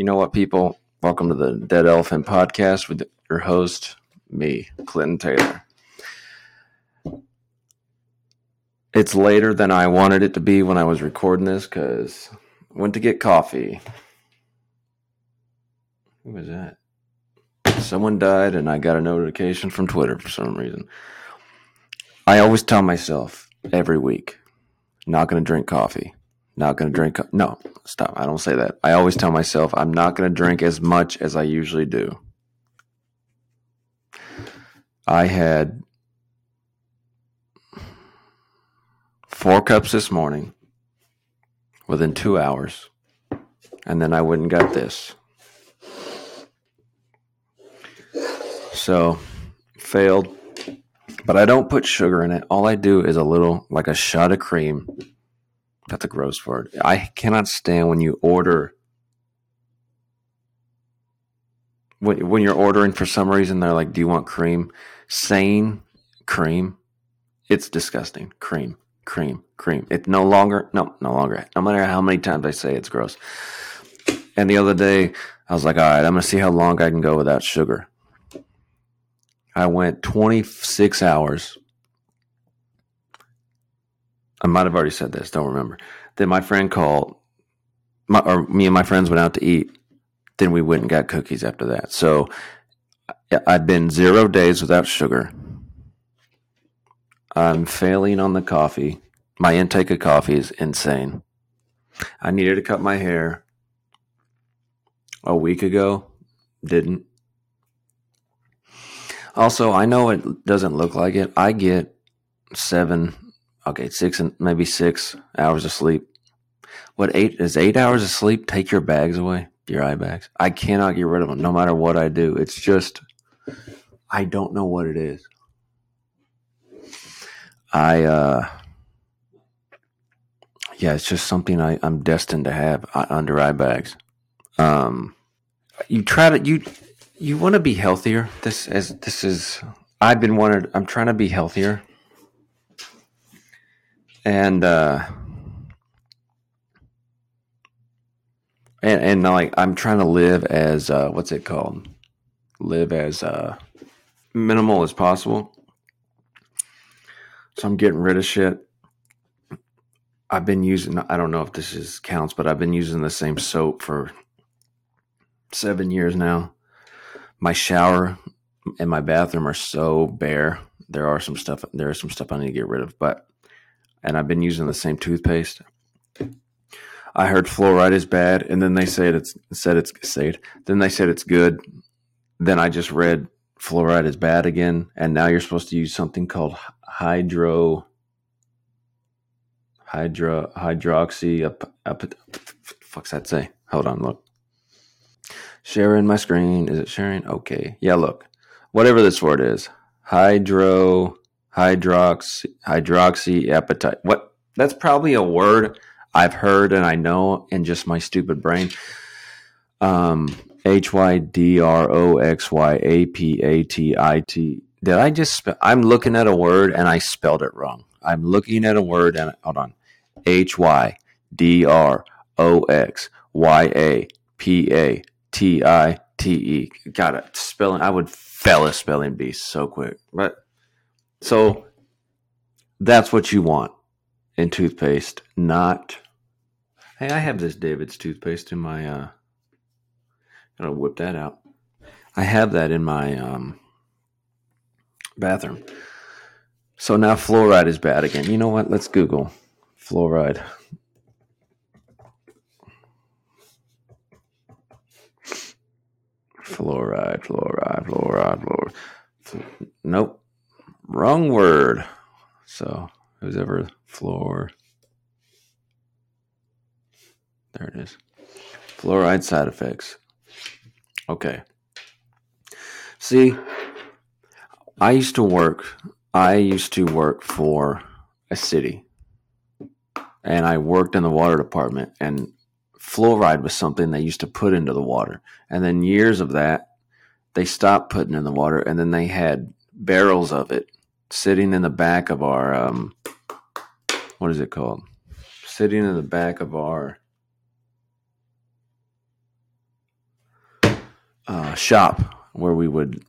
You know what, people? Welcome to the Dead Elephant Podcast with your host, me, Clinton Taylor. It's later than I wanted it to be when I was recording this because I went to get coffee. Who was that? Someone died and I got a notification from Twitter for some reason. I always tell myself every week, not going to drink coffee. Not going to drink. No, stop. I don't say that. I always tell myself I'm not going to drink as much as I usually do. I had 4 cups this morning within 2 hours, and then I went and got this. So, failed. But I don't put sugar in it. All I do is a little, like a shot of cream. That's a gross word. I cannot stand when you order. When you're ordering, for some reason, they're like, do you want cream? Sane cream. It's disgusting. Cream. It's no longer. No matter how many times I say it's gross. And the other day, I was like, all right, I'm going to see how long I can go without sugar. I went 26 hours. I might have already said this. Don't remember. Then my friend called. Me and my friends went out to eat. Then we went and got cookies after that. So I've been 0 days without sugar. I'm failing on the coffee. My intake of coffee is insane. I needed to cut my hair a week ago. Didn't. Also, I know it doesn't look like it. I get 6 hours of sleep. What, 8 hours of sleep take your bags away, your eye bags? I cannot get rid of them no matter what I do. It's just, I don't know what it is. It's just something I'm destined to have under eye bags. You want to be healthier. I'm trying to be healthier. And like, I'm trying to live as, live as minimal as possible. So I'm getting rid of shit. I've been using, I don't know if this counts, but I've been using the same soap for 7 years now. My shower and my bathroom are so bare. There is some stuff I need to get rid of, and I've been using the same toothpaste. I heard fluoride is bad, and then they said it's good. Then I just read fluoride is bad again, and now you're supposed to use something called hydroxyapatite. Fuck's that say? Hold on, look. Sharing my screen. Is it sharing? Okay. Yeah, look. Whatever this word is. Hydroxyapatite. What? That's probably a word I've heard and I know in just my stupid brain. Hydroxyapatite. Did I just I'm looking at a word and I spelled it wrong. I'm looking at a word and hold on. Hydroxyapatite. Tite. Got it. Spelling. I would fail a spelling bee so quick. But so that's what you want in toothpaste. Not. Hey, I have this David's toothpaste in my. Gotta whip that out. I have that in my bathroom. So now fluoride is bad again. You know what? Let's Google fluoride. Fluoride. Nope. Wrong word. So, who's ever floor? There it is. Fluoride side effects. Okay. See, I used to work for a city. And I worked in the water department, and fluoride was something they used to put into the water. And then years of that, they stopped putting in the water, and then they had barrels of it sitting in the back of our, what is it called? Sitting in the back of our shop where we would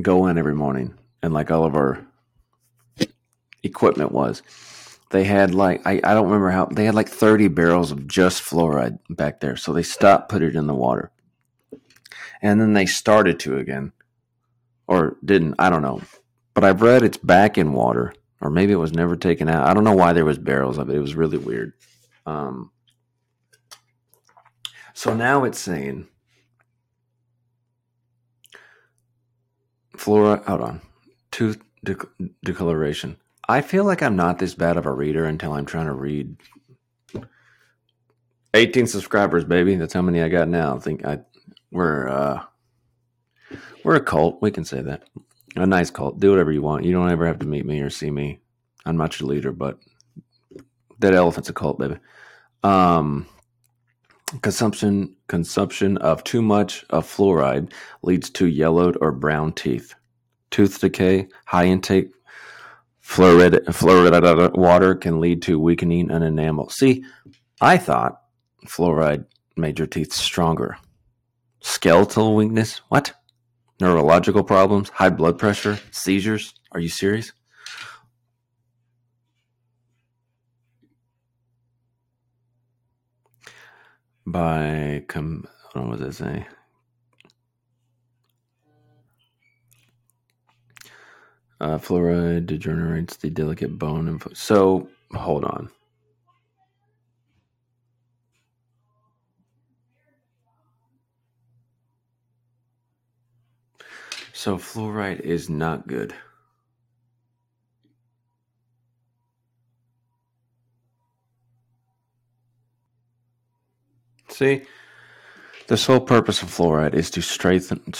go in every morning, and like all of our equipment was, they had like, I don't remember how, they had like 30 barrels of just fluoride back there. So they stopped, put it in the water, and then they started to again, or didn't, I don't know. But I've read it's back in water, or maybe it was never taken out. I don't know why there was barrels of it. It was really weird. So now it's saying fluoride, hold on, tooth decoloration. I feel like I'm not this bad of a reader until I'm trying to read. 18 subscribers, baby. That's how many I got now. I think we're a cult. We can say that. A nice cult. Do whatever you want. You don't ever have to meet me or see me. I'm not your leader, but that elephant's a cult, baby. Consumption of too much of fluoride leads to yellowed or brown teeth, tooth decay, high intake. Fluoride water can lead to weakening and enamel. See, I thought fluoride made your teeth stronger. Skeletal weakness? What? Neurological problems? High blood pressure? Seizures? Are you serious? What does it say? Fluoride degenerates the delicate bone. So, hold on. So, fluoride is not good. See, the sole purpose of fluoride is to strengthen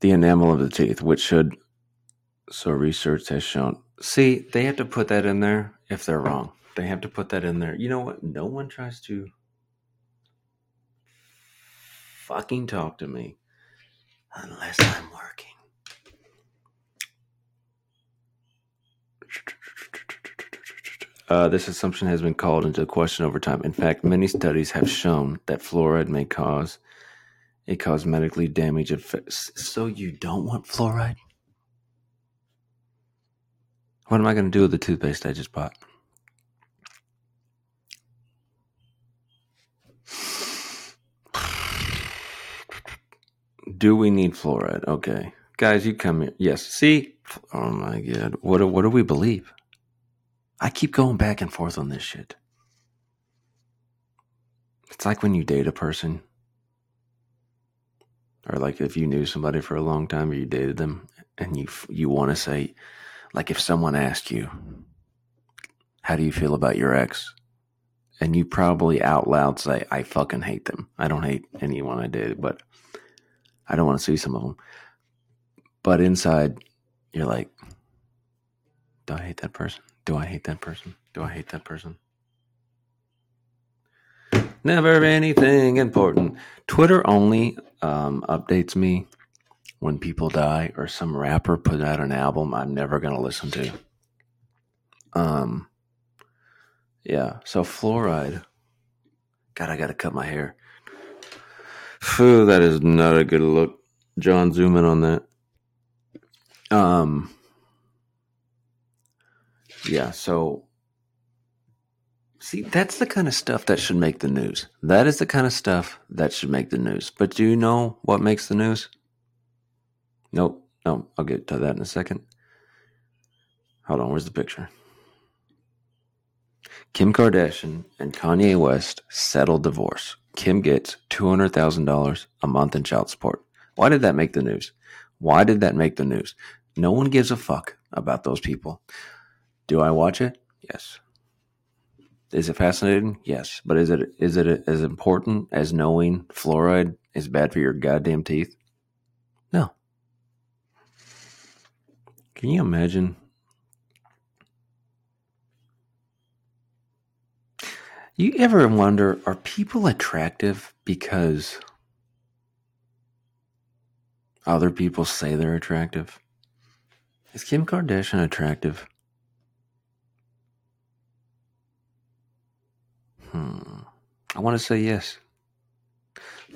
the enamel of the teeth, which should, so research has shown. See, they have to put that in there if they're wrong. They have to put that in there. You know what? No one tries to fucking talk to me unless I'm working. This assumption has been called into question over time. In fact, many studies have shown that fluoride may cause a cosmetically damaged effect. So you don't want fluoride? What am I going to do with the toothpaste I just bought? Do we need fluoride? Okay. Guys, you come here. Yes. See? Oh my God. What do we believe? I keep going back and forth on this shit. It's like when you date a person. Or like if you knew somebody for a long time or you dated them and you want to say, like if someone asked you, how do you feel about your ex? And you probably out loud say, I fucking hate them. I don't hate anyone I dated, but I don't want to see some of them. But inside, you're like, do I hate that person? Do I hate that person? Do I hate that person? Never anything important. Twitter only updates me when people die or some rapper put out an album I'm never going to listen to. Yeah, so fluoride. God, I got to cut my hair. Phew, that is not a good look. John, zoom in on that. Yeah, so... See, that's the kind of stuff that should make the news. That is the kind of stuff that should make the news. But do you know what makes the news? Nope. No, I'll get to that in a second. Hold on, where's the picture? Kim Kardashian and Kanye West settle divorce. Kim gets $200,000 a month in child support. Why did that make the news? Why did that make the news? No one gives a fuck about those people. Do I watch it? Yes. Is it fascinating? Yes. But is it as important as knowing fluoride is bad for your goddamn teeth? No. Can you imagine? You ever wonder, are people attractive because other people say they're attractive? Is Kim Kardashian attractive? I want to say yes.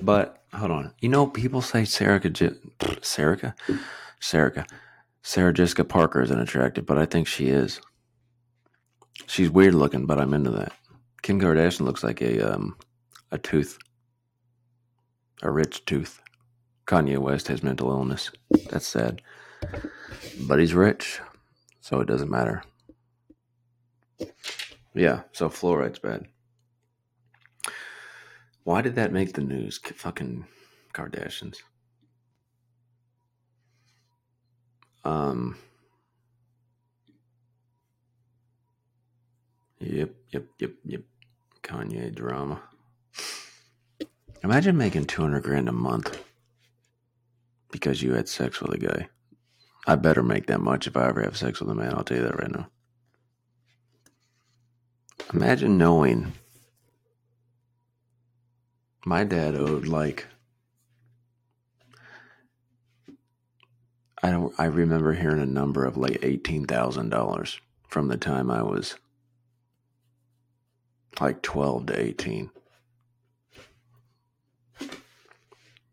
But Hold on. You know, people say Sarah Jessica Parker isn't attractive, but I think she is. She's weird looking, but I'm into that. Kim Kardashian looks like a tooth. A rich tooth. Kanye West has mental illness. That's sad. But he's rich, so it doesn't matter. Yeah, so fluoride's bad. Why did that make the news? Fucking Kardashians. Yep. Kanye drama. Imagine making $200,000 a month because you had sex with a guy. I better make that much if I ever have sex with a man. I'll tell you that right now. Imagine knowing my dad owed I remember hearing a number of $18,000 from the time I was 12 to 18.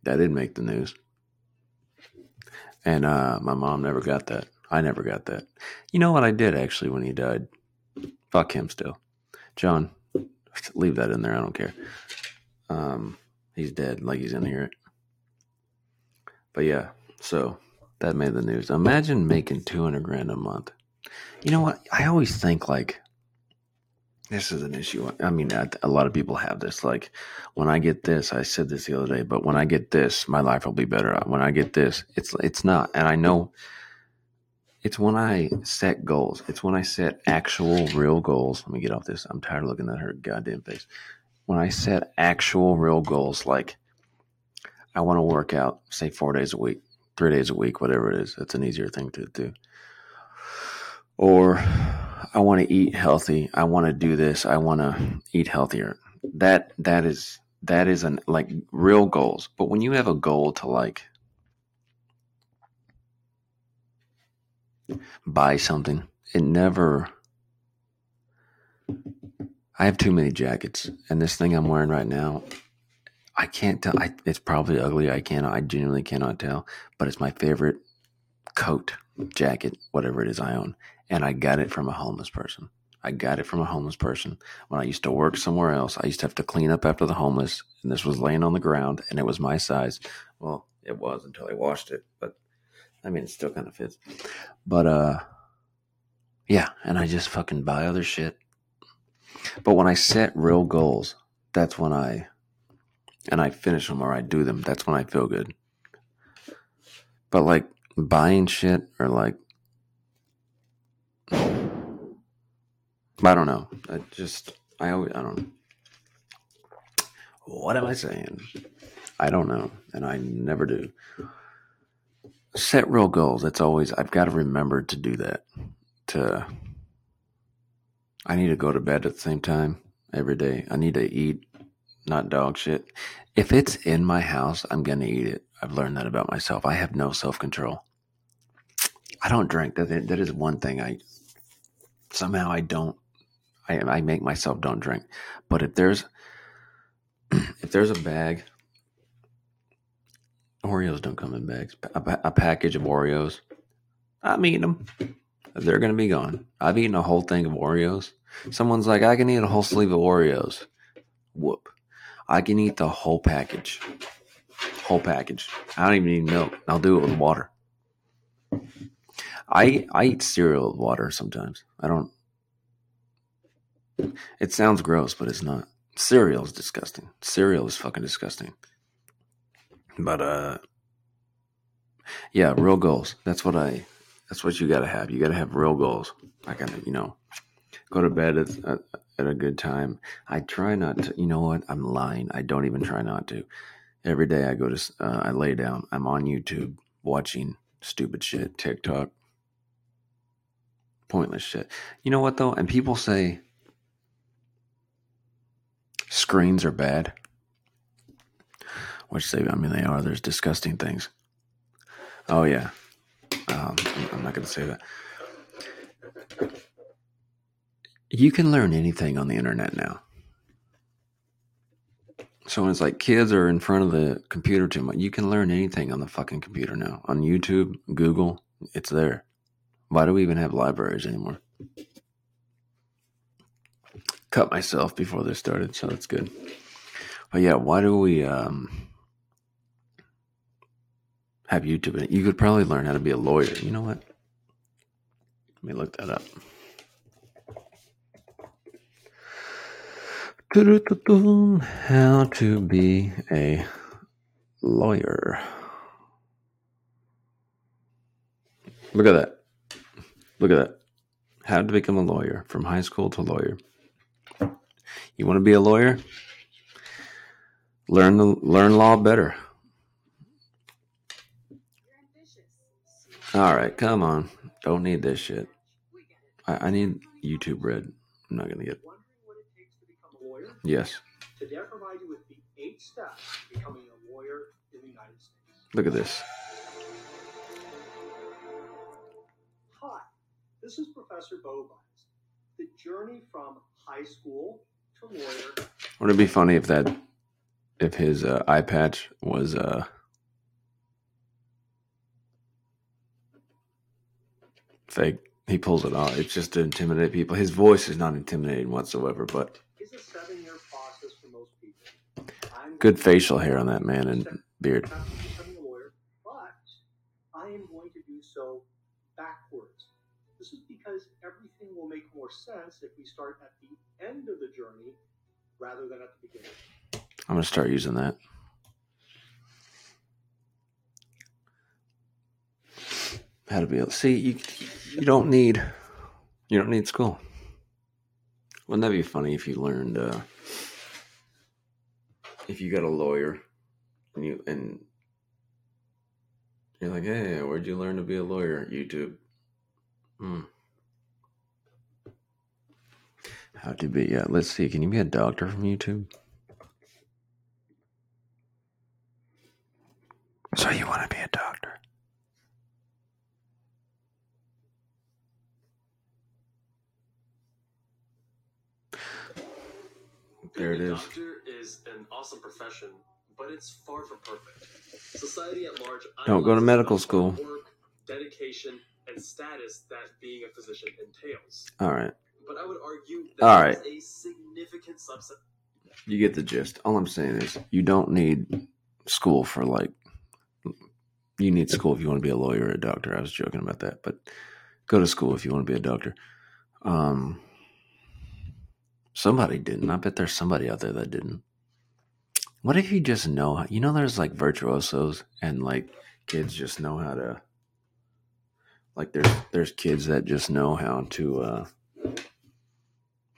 That didn't make the news. And my mom never got that. I never got that. You know what I did, actually, when he died? Fuck him still. John, leave that in there. I don't care. He's dead. He's in here. But yeah, so that made the news. Imagine making $200,000 a month. You know what? I always think this is an issue. I mean, a lot of people have this. When I get this, I said this the other day, but when I get this, my life will be better. When I get this, it's not. And I know it's when I set goals. It's when I set actual real goals. Let me get off this. I'm tired of looking at her goddamn face. When I set actual real goals, I want to work out, say 4 days a week, 3 days a week, whatever it is. That's an easier thing to do. Or I want to eat healthy. I want to do this. I want to eat healthier. That is real goals. But when you have a goal to buy something, it never. I have too many jackets, and this thing I'm wearing right now, I can't tell. It's probably ugly. I genuinely cannot tell, but it's my favorite coat, jacket, whatever it is I own, and I got it from a homeless person. When I used to work somewhere else, I used to have to clean up after the homeless, and this was laying on the ground, and it was my size. Well, it was until I washed it, but I mean, it still kind of fits. But yeah, and I just fucking buy other shit. But when I set real goals, that's when I finish them or I do them. That's when I feel good. But buying shit or I don't know. I don't know. What am I saying? I don't know. And I never do. Set real goals. That's always, I've got to remember to do that. I need to go to bed at the same time every day. I need to eat, not dog shit. If it's in my house, I'm going to eat it. I've learned that about myself. I have no self-control. I don't drink. That is one thing. I make myself don't drink. But if there's a bag, Oreos don't come in bags. A package of Oreos, I'm eating them. They're going to be gone. I've eaten a whole thing of Oreos. Someone's like, I can eat a whole sleeve of Oreos. Whoop. I can eat the whole package. I don't even need milk. I'll do it with water. I eat cereal with water sometimes. I don't. It sounds gross, but it's not. Cereal is disgusting. Cereal is fucking disgusting. But, yeah, real goals. That's what you got to have. You got to have real goals. I got to, go to bed at a good time. I try not to. You know what? I'm lying. I don't even try not to. Every day I go to, I lay down. I'm on YouTube watching stupid shit, TikTok, pointless shit. You know what, though? And people say screens are bad, which they are. There's disgusting things. Oh, yeah. I'm not going to say that. You can learn anything on the internet now. So it's like kids are in front of the computer too much. You can learn anything on the fucking computer now. On YouTube, Google, it's there. Why do we even have libraries anymore? Cut myself before this started, so that's good. But yeah, why do we have YouTube in it? You could probably learn how to be a lawyer. You know what? Let me look that up. How to be a lawyer. Look at that. Look at that. How to become a lawyer. From high school to lawyer. You want to be a lawyer? Learn law better. All right, come on. Don't need this shit. I need YouTube Red. I'm not going to get it. Yes. Today I provide you with the 8 steps to becoming a lawyer in the United States. Look at this. Hi, this is Professor Bovines. The journey from high school to lawyer. Wouldn't it be funny if his eye patch was fake? He pulls it off. It's just to intimidate people. His voice is not intimidating whatsoever, but. Good facial hair on that man and beard. But I am going to do so backwards. This is because everything will make more sense if we start at the end of the journey rather than at the beginning. I'm going to start using that. How to be able to see you don't need school. Wouldn't that be funny if you learned? If you got a lawyer and you're like, hey, where'd you learn to be a lawyer? YouTube. How to be? Yeah, let's see. Can you be a doctor from YouTube? So you want to be a doctor? There it is. A doctor is an awesome profession, but it's far from perfect. Society at large. Don't go to medical school. Work, dedication, and status that being a physician entails. All right. But I would argue that a significant subset. You get the gist. All I'm saying is you don't need school for you need school if you want to be a lawyer or a doctor. I was joking about that, but go to school if you want to be a doctor. Somebody didn't. I bet there's somebody out there that didn't. What if you just know? You know, there's virtuosos and kids just know how to. There's kids that just know how to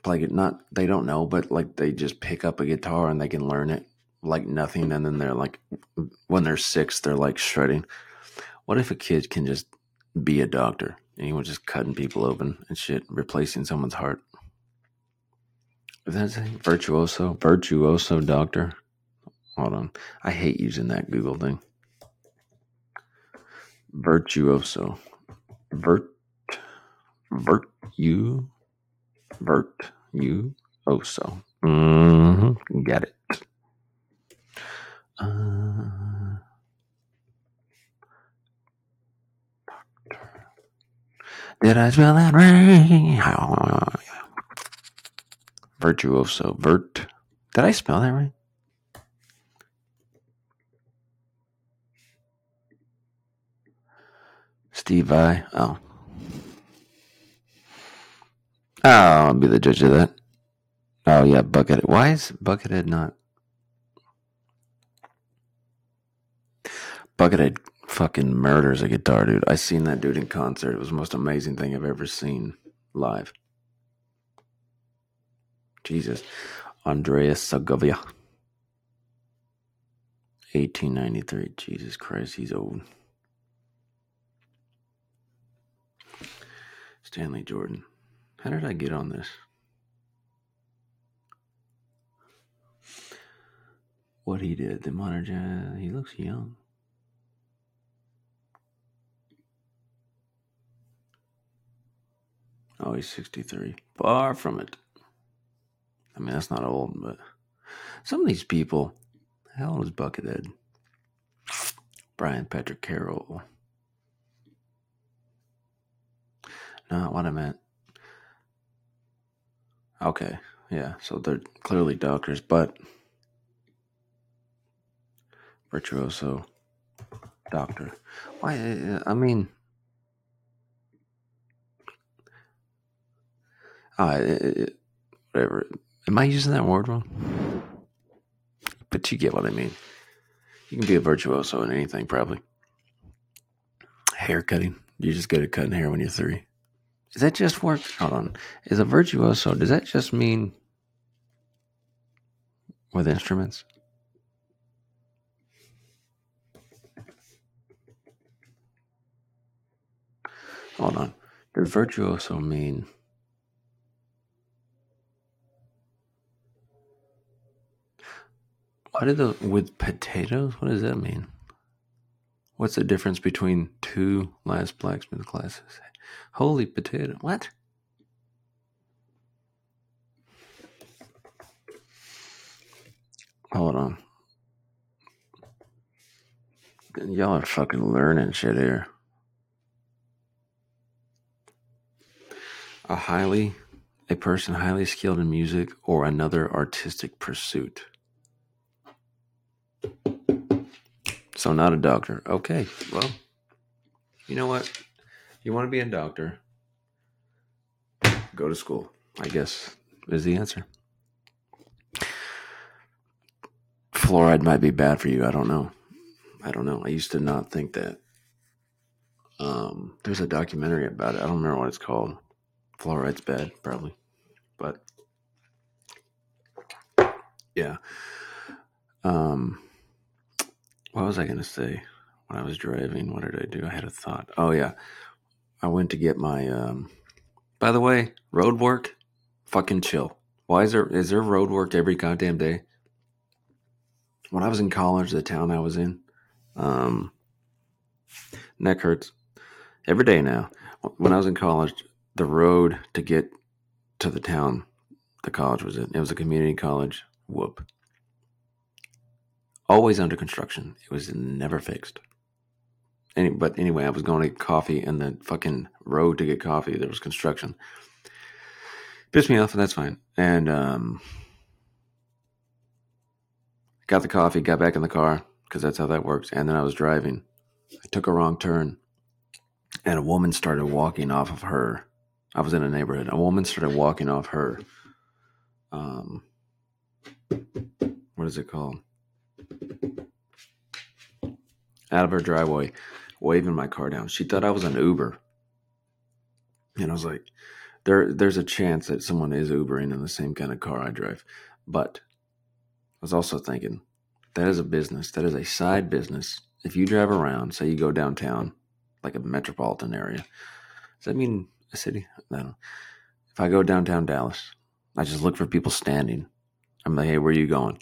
play it. Not they don't know, but they just pick up a guitar and they can learn it like nothing. And then they're when they're 6, they're shredding. What if a kid can just be a doctor and he was just cutting people open and shit, replacing someone's heart? Is that a virtuoso doctor? Hold on. I hate using that Google thing. Virtuoso. Virtuoso. Mm-hmm. Got it. Doctor. Did I spell that right? Virtuoso. Did I spell that right? Steve I. Oh. I'll be the judge of that. Oh, yeah, Buckethead. Why is Buckethead not? Buckethead fucking murders a guitar, dude. I seen that dude in concert. It was the most amazing thing I've ever seen live. Jesus. Andreas Segovia. 1893. Jesus Christ, he's old. Stanley Jordan. How did I get on this? What he did. The modern jazz. He looks young. Oh, he's 63. Far from it. I mean, that's not old, but some of these people, How old is Buckethead? Brian Patrick Carroll. No, what I meant. Okay, yeah, so they're clearly doctors, but virtuoso doctor. Why? I mean, whatever. Am I using that word wrong? But you get what I mean. You can be a virtuoso in anything, probably. Hair cutting. You're just good at cutting hair when you're 3. Does that just work? Hold on. Is a virtuoso, does that just mean with instruments? Hold on. Does virtuoso mean with potatoes? What does that mean? What's the difference between 2 last blacksmith classes? Holy potato. What? Hold on. Y'all are fucking learning shit here. A person highly skilled in music or another artistic pursuit. So not a doctor. Okay, well, you know what? You want to be a doctor, go to school, I guess, is the answer. Fluoride might be bad for you. I don't know. I used to not think that. There's a documentary about it. I don't remember what it's called. Fluoride's bad, probably. But, yeah. What was I going to say when I was driving? What did I do? I had a thought. Oh, yeah. I went to get my, by the way, road work, fucking chill. Why is there road work every goddamn day? When I was in college, the town I was in, neck hurts every day now. When I was in college, the road to get to the town the college was in, it was a community college, whoop. Always under construction. It was never fixed. But anyway, I was going to get coffee, and the fucking road to get coffee, there was construction. Pissed me off, and that's fine. And got the coffee, got back in the car, because that's how that works. And then I was driving. I took a wrong turn, and a woman started walking off of her. I was in a neighborhood. A woman started walking off her. What is it called? Out of her driveway, waving my car down. She thought I was an Uber. And I was like, there's a chance that someone is Ubering in the same kind of car I drive. But I was also thinking, that is a business. That is a side business. If you drive around, say you go downtown, like a metropolitan area. Does that mean a city? I don't know. If I go downtown Dallas, I just look for people standing. I'm like, hey, where are you going?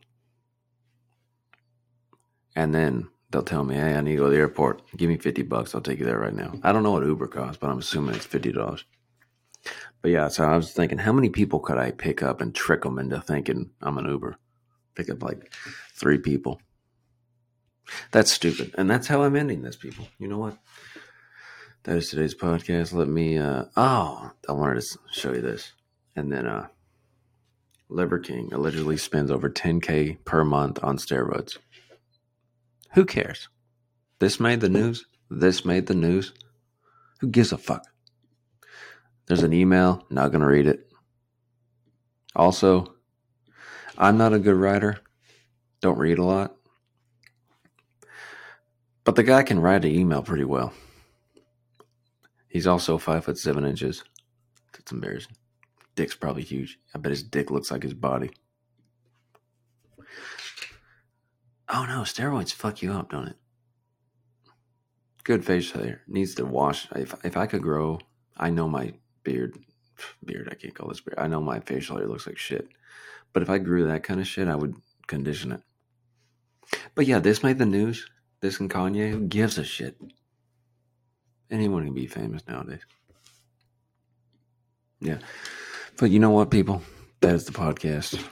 And then they'll tell me, hey, I need to go to the airport. Give me $50. I'll take you there right now. I don't know what Uber costs, but I'm assuming it's $50. But yeah, so I was thinking, how many people could I pick up and trick them into thinking I'm an Uber? Pick up like 3 people. That's stupid. And that's how I'm ending this, people. You know what? That is today's podcast. Let me, I wanted to show you this. And then Liver King allegedly spends over $10,000 per month on steroids. Who cares? This made the news. Who gives a fuck? There's an email. Not going to read it. Also, I'm not a good writer. Don't read a lot. But the guy can write an email pretty well. He's also 5'7". That's embarrassing. Dick's probably huge. I bet his dick looks like his body. Oh no, steroids fuck you up, don't it? Good facial hair. Needs to wash. If I could grow, I know my beard, I can't call this beard. I know my facial hair looks like shit. But if I grew that kind of shit, I would condition it. But yeah, this made the news. This and Kanye, who gives a shit? Anyone can be famous nowadays. Yeah. But you know what, people? That is the podcast.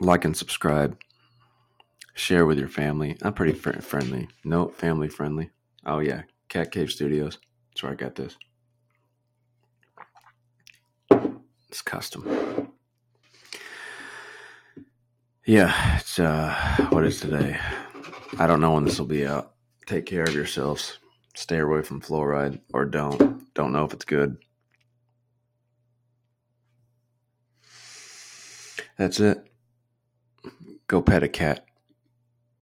Like and subscribe. Share with your family. I'm pretty friendly. No, family friendly. Oh, yeah. Cat Cave Studios. That's where I got this. It's custom. Yeah, it's, what is today? I don't know when this will be out. Take care of yourselves. Stay away from fluoride, or don't. Don't know if it's good. That's it. Go pet a cat.